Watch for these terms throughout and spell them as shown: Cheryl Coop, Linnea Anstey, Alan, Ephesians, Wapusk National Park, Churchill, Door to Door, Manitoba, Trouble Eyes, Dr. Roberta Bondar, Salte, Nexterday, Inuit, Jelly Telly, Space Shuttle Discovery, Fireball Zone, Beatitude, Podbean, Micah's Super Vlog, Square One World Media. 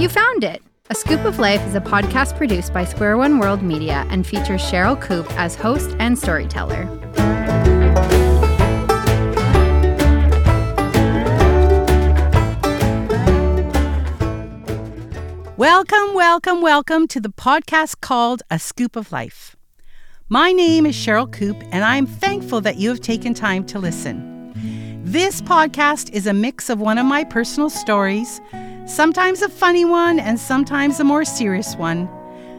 You found it! A Scoop of Life is a podcast produced by Square One World Media and features Cheryl Coop as host and storyteller. Welcome, welcome, welcome to the podcast called A Scoop of Life. My name is Cheryl Coop, and I'm thankful that you have taken time to listen. This podcast is a mix of one of my personal stories, sometimes a funny one and sometimes a more serious one,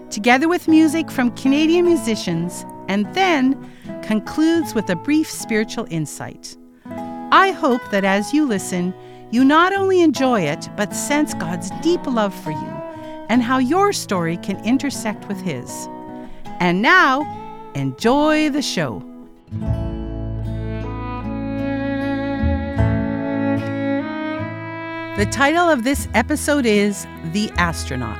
together with music from Canadian musicians, and then concludes with a brief spiritual insight. I hope that as you listen, you not only enjoy it, but sense God's deep love for you and how your story can intersect with His. And now, enjoy the show. The title of this episode is The Astronaut.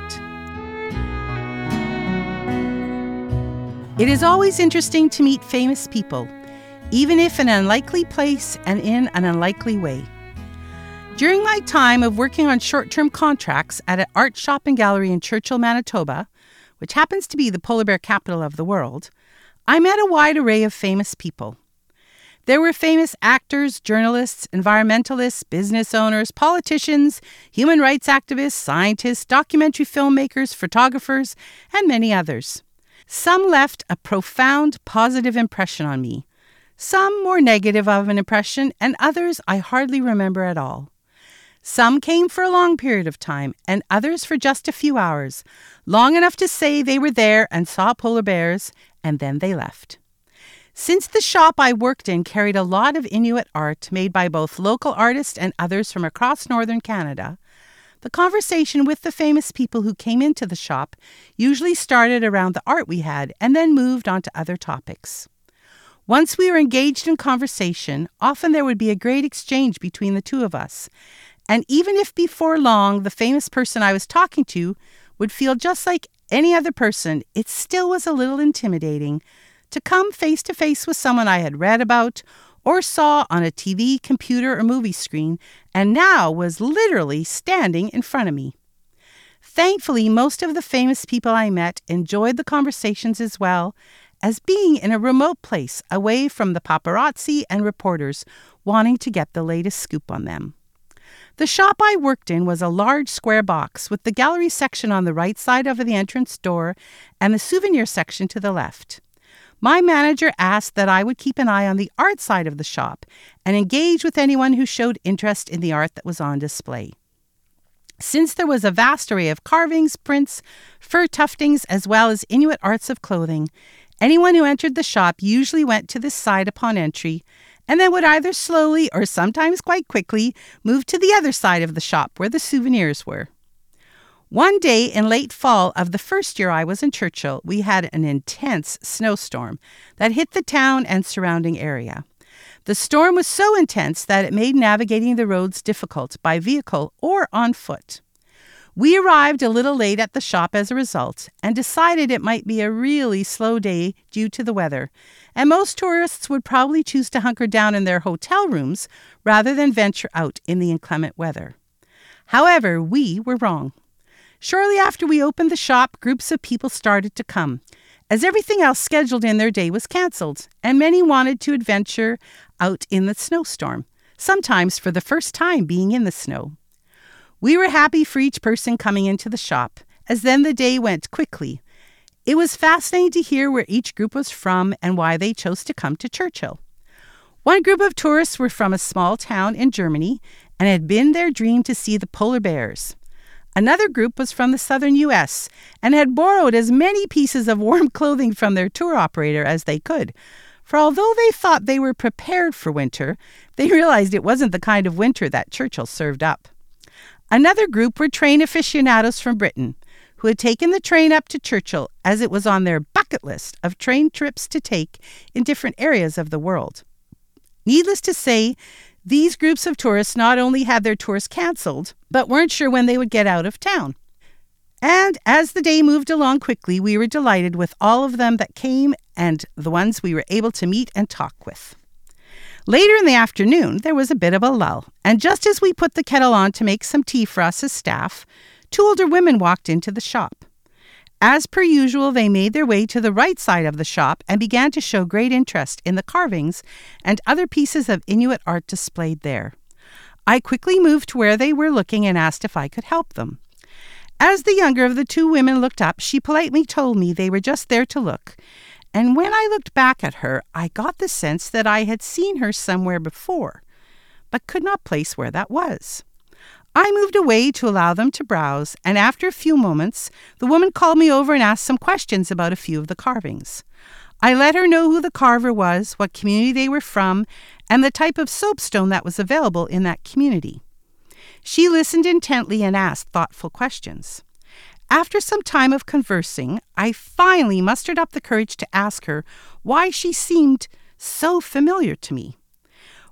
It is always interesting to meet famous people, even if in an unlikely place and in an unlikely way. During my time of working on short-term contracts at an art shop and gallery in Churchill, Manitoba, which happens to be the polar bear capital of the world, I met a wide array of famous people. There were famous actors, journalists, environmentalists, business owners, politicians, human rights activists, scientists, documentary filmmakers, photographers, and many others. Some left a profound positive impression on me, some more negative of an impression, and others I hardly remember at all. Some came for a long period of time, and others for just a few hours, long enough to say they were there and saw polar bears, and then they left. Since the shop I worked in carried a lot of Inuit art made by both local artists and others from across northern Canada, the conversation with the famous people who came into the shop usually started around the art we had and then moved on to other topics. Once we were engaged in conversation, often there would be a great exchange between the two of us, and even if before long the famous person I was talking to would feel just like any other person, it still was a little intimidating to come face-to-face with someone I had read about or saw on a TV, computer, or movie screen, and now was literally standing in front of me. Thankfully, most of the famous people I met enjoyed the conversations as well as being in a remote place away from the paparazzi and reporters wanting to get the latest scoop on them. The shop I worked in was a large square box with the gallery section on the right side of the entrance door and the souvenir section to the left. My manager asked that I would keep an eye on the art side of the shop and engage with anyone who showed interest in the art that was on display. Since there was a vast array of carvings, prints, fur tuftings, as well as Inuit arts of clothing, anyone who entered the shop usually went to this side upon entry and then would either slowly or sometimes quite quickly move to the other side of the shop where the souvenirs were. One day in late fall of the first year I was in Churchill, we had an intense snowstorm that hit the town and surrounding area. The storm was so intense that it made navigating the roads difficult by vehicle or on foot. We arrived a little late at the shop as a result and decided it might be a really slow day due to the weather, and most tourists would probably choose to hunker down in their hotel rooms rather than venture out in the inclement weather. However, we were wrong. Shortly after we opened the shop, groups of people started to come, as everything else scheduled in their day was cancelled, and many wanted to adventure out in the snowstorm, sometimes for the first time being in the snow. We were happy for each person coming into the shop, as then the day went quickly. It was fascinating to hear where each group was from and why they chose to come to Churchill. One group of tourists were from a small town in Germany, and it had been their dream to see the polar bears. Another group was from the southern U.S. and had borrowed as many pieces of warm clothing from their tour operator as they could, for although they thought they were prepared for winter, they realized it wasn't the kind of winter that Churchill served up. Another group were train aficionados from Britain, who had taken the train up to Churchill as it was on their bucket list of train trips to take in different areas of the world. Needless to say, these groups of tourists not only had their tours cancelled, but weren't sure when they would get out of town. And as the day moved along quickly, we were delighted with all of them that came and the ones we were able to meet and talk with. Later in the afternoon, there was a bit of a lull, and just as we put the kettle on to make some tea for us as staff, two older women walked into the shop. As per usual, they made their way to the right side of the shop and began to show great interest in the carvings and other pieces of Inuit art displayed there. I quickly moved to where they were looking and asked if I could help them. As the younger of the two women looked up, she politely told me they were just there to look, and when I looked back at her, I got the sense that I had seen her somewhere before, but could not place where that was. I moved away to allow them to browse, and after a few moments, the woman called me over and asked some questions about a few of the carvings. I let her know who the carver was, what community they were from, and the type of soapstone that was available in that community. She listened intently and asked thoughtful questions. After some time of conversing, I finally mustered up the courage to ask her why she seemed so familiar to me.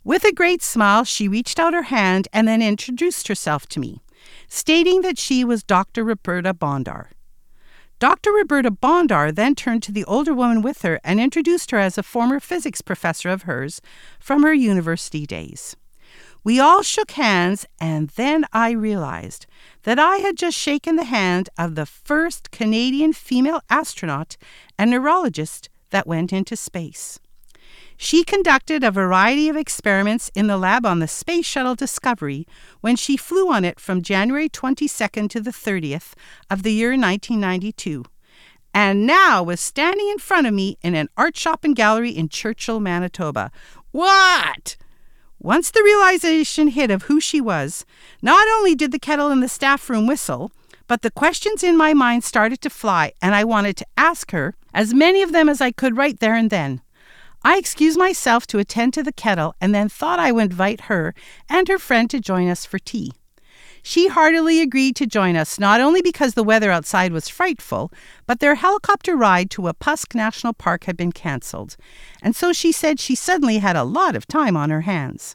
With a great smile, she reached out her hand and then introduced herself to me, stating that she was Dr. Roberta Bondar. Dr. Roberta Bondar then turned to the older woman with her and introduced her as a former physics professor of hers from her university days. We all shook hands, and then I realized that I had just shaken the hand of the first Canadian female astronaut and neurologist that went into space. She conducted a variety of experiments in the lab on the Space Shuttle Discovery when she flew on it from January 22nd to the 30th of the year 1992, and now was standing in front of me in an art shop and gallery in Churchill, Manitoba. What? Once the realization hit of who she was, not only did the kettle in the staff room whistle, but the questions in my mind started to fly, and I wanted to ask her as many of them as I could right there and then. I excused myself to attend to the kettle and then thought I would invite her and her friend to join us for tea. She heartily agreed to join us, not only because the weather outside was frightful, but their helicopter ride to Wapusk National Park had been cancelled, and so she said she suddenly had a lot of time on her hands.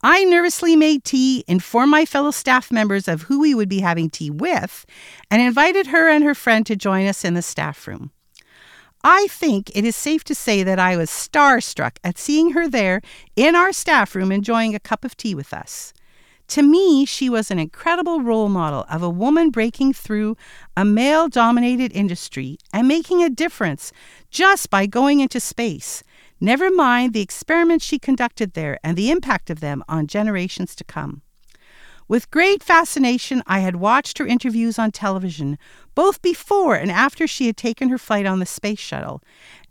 I nervously made tea, informed my fellow staff members of who we would be having tea with, and invited her and her friend to join us in the staff room. I think it is safe to say that I was starstruck at seeing her there in our staff room enjoying a cup of tea with us. To me, she was an incredible role model of a woman breaking through a male-dominated industry and making a difference just by going into space, never mind the experiments she conducted there and the impact of them on generations to come. With great fascination, I had watched her interviews on television, both before and after she had taken her flight on the space shuttle,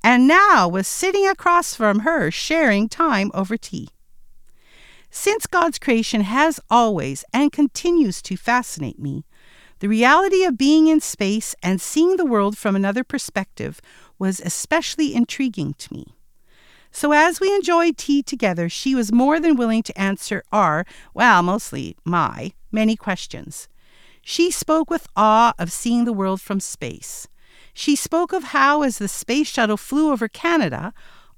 and now was sitting across from her sharing time over tea. Since God's creation has always and continues to fascinate me, the reality of being in space and seeing the world from another perspective was especially intriguing to me. So as we enjoyed tea together, she was more than willing to answer mostly my, many questions. She spoke with awe of seeing the world from space. She spoke of how, as the space shuttle flew over Canada,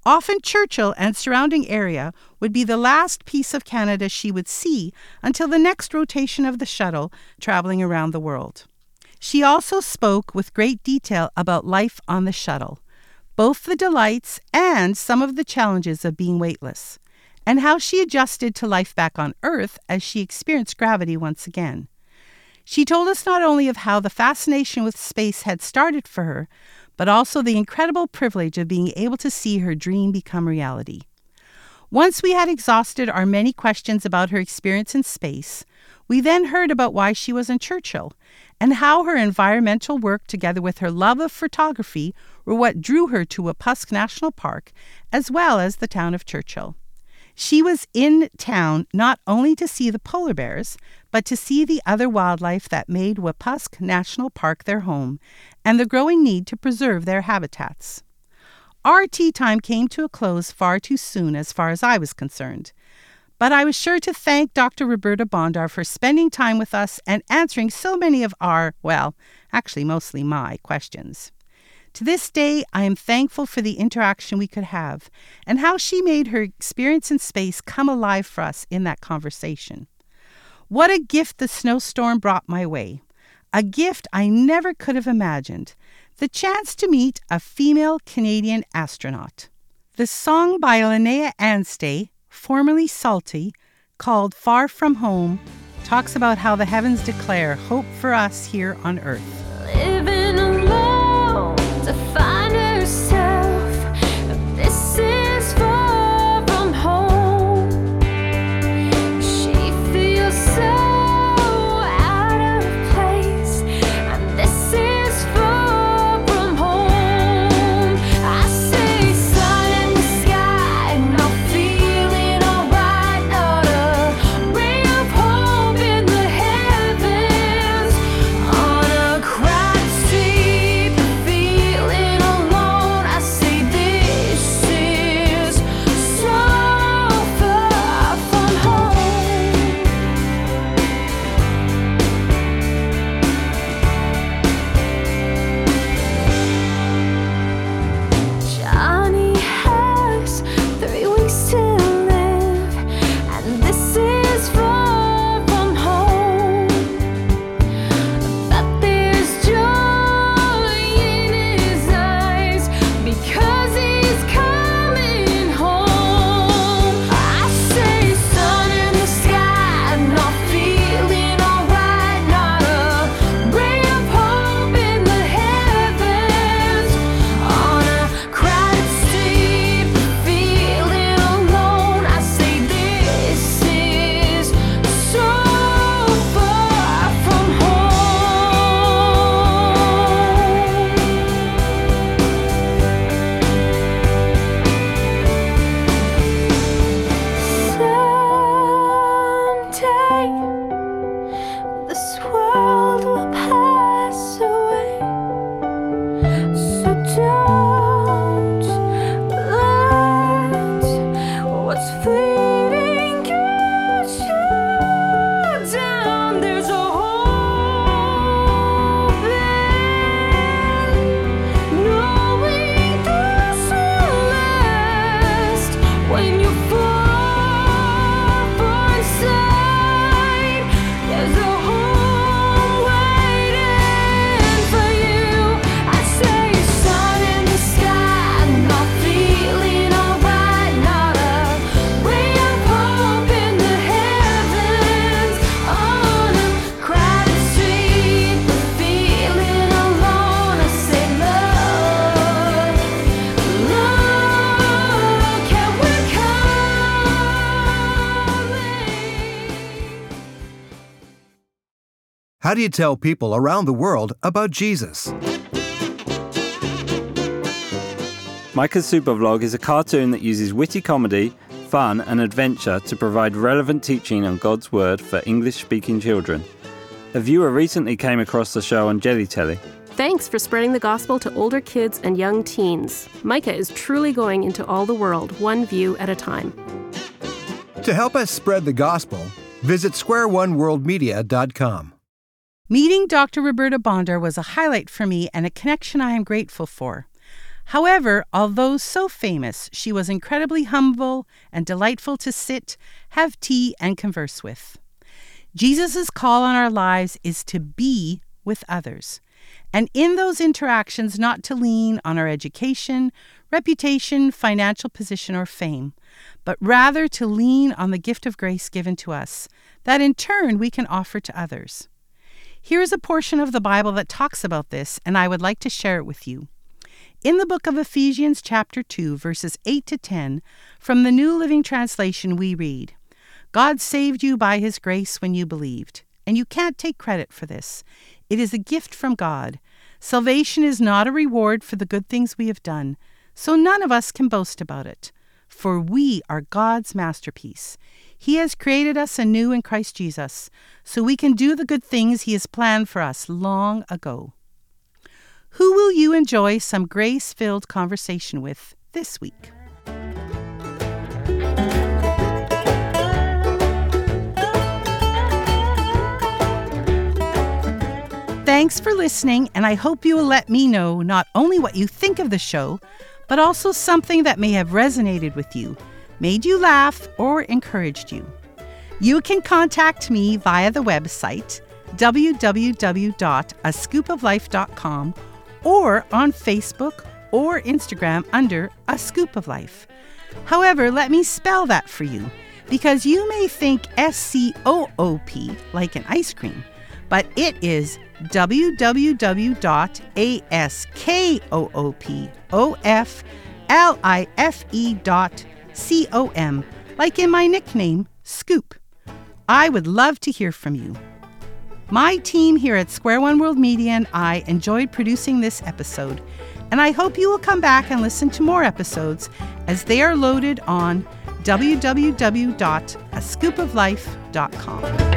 often Churchill and surrounding area would be the last piece of Canada she would see until the next rotation of the shuttle traveling around the world. She also spoke with great detail about life on the shuttle, both the delights and some of the challenges of being weightless, and how she adjusted to life back on Earth as she experienced gravity once again. She told us not only of how the fascination with space had started for her, but also the incredible privilege of being able to see her dream become reality. Once we had exhausted our many questions about her experience in space, we then heard about why she was in Churchill and how her environmental work together with her love of photography were what drew her to Wapusk National Park as well as the town of Churchill. She was in town not only to see the polar bears, but to see the other wildlife that made Wapusk National Park their home and the growing need to preserve their habitats. Our tea time came to a close far too soon as far as I was concerned, but I was sure to thank Dr. Roberta Bondar for spending time with us and answering so many of our, mostly my questions. To this day, I am thankful for the interaction we could have and how she made her experience in space come alive for us in that conversation. What a gift the snowstorm brought my way, a gift I never could have imagined, the chance to meet a female Canadian astronaut. The song by Linnea Anstey, formerly Salte, called Far From Home, talks about how the heavens declare hope for us here on Earth. Living alone to find herself. This is far from home. She feels so out of place. And this is far from home. I see sun in the sky, and I'm feeling alright. Not a ray of hope in the heavens. On a crowded street, feeling alone. I see this is so far from home. Johnny has 3 weeks to live, and this is far from home. But there's joy in his eyes because he's coming home. I say sun in the sky, and I'm feeling alright. Not a ray of hope in the heavens. On a crowded street, feeling alone. I say this is so far from home. Someday this world will pass away, so don't let what's fleeting get you down. There's a hope in knowing this will last when you fall for sight. There's a home waiting for you. I say sun in the sky, and I'm feeling alright. Not a ray of hope in the heavens. On a crowded street, but feeling alone. I say love, look how we're coming. How do you tell people around the world about Jesus? Micah's Super Vlog is a cartoon that uses witty comedy, fun and adventure to provide relevant teaching on God's Word for English-speaking children. A viewer recently came across the show on Jelly Telly. Thanks for spreading the gospel to older kids and young teens. Micah is truly going into all the world, one view at a time. To help us spread the gospel, visit squareoneworldmedia.com. Meeting Dr. Roberta Bondar was a highlight for me and a connection I am grateful for. However, although so famous, she was incredibly humble and delightful to sit, have tea, and converse with. Jesus' call on our lives is to be with others, and in those interactions not to lean on our education, reputation, financial position, or fame, but rather to lean on the gift of grace given to us, that in turn we can offer to others. Here is a portion of the Bible that talks about this, and I would like to share it with you. In the book of Ephesians chapter 2, verses 8 to 10, from the New Living Translation we read, "God saved you by his grace when you believed, and you can't take credit for this. It is a gift from God. Salvation is not a reward for the good things we have done, so none of us can boast about it. For we are God's masterpiece. He has created us anew in Christ Jesus, so we can do the good things he has planned for us long ago." Who will you enjoy some grace-filled conversation with this week? Thanks for listening, and I hope you will let me know not only what you think of the show, but also something that may have resonated with you, made you laugh, or encouraged you. You can contact me via the website www.ascoopoflife.com or on Facebook or Instagram under A Scoop of Life. However, let me spell that for you. because you may think SCOOP, like an ice cream, but it is www.askoopoflife.com, like in my nickname, Scoop. I would love to hear from you. My team here at Square One World Media and I enjoyed producing this episode, and I hope you will come back and listen to more episodes as they are loaded on www.askoopoflife.com.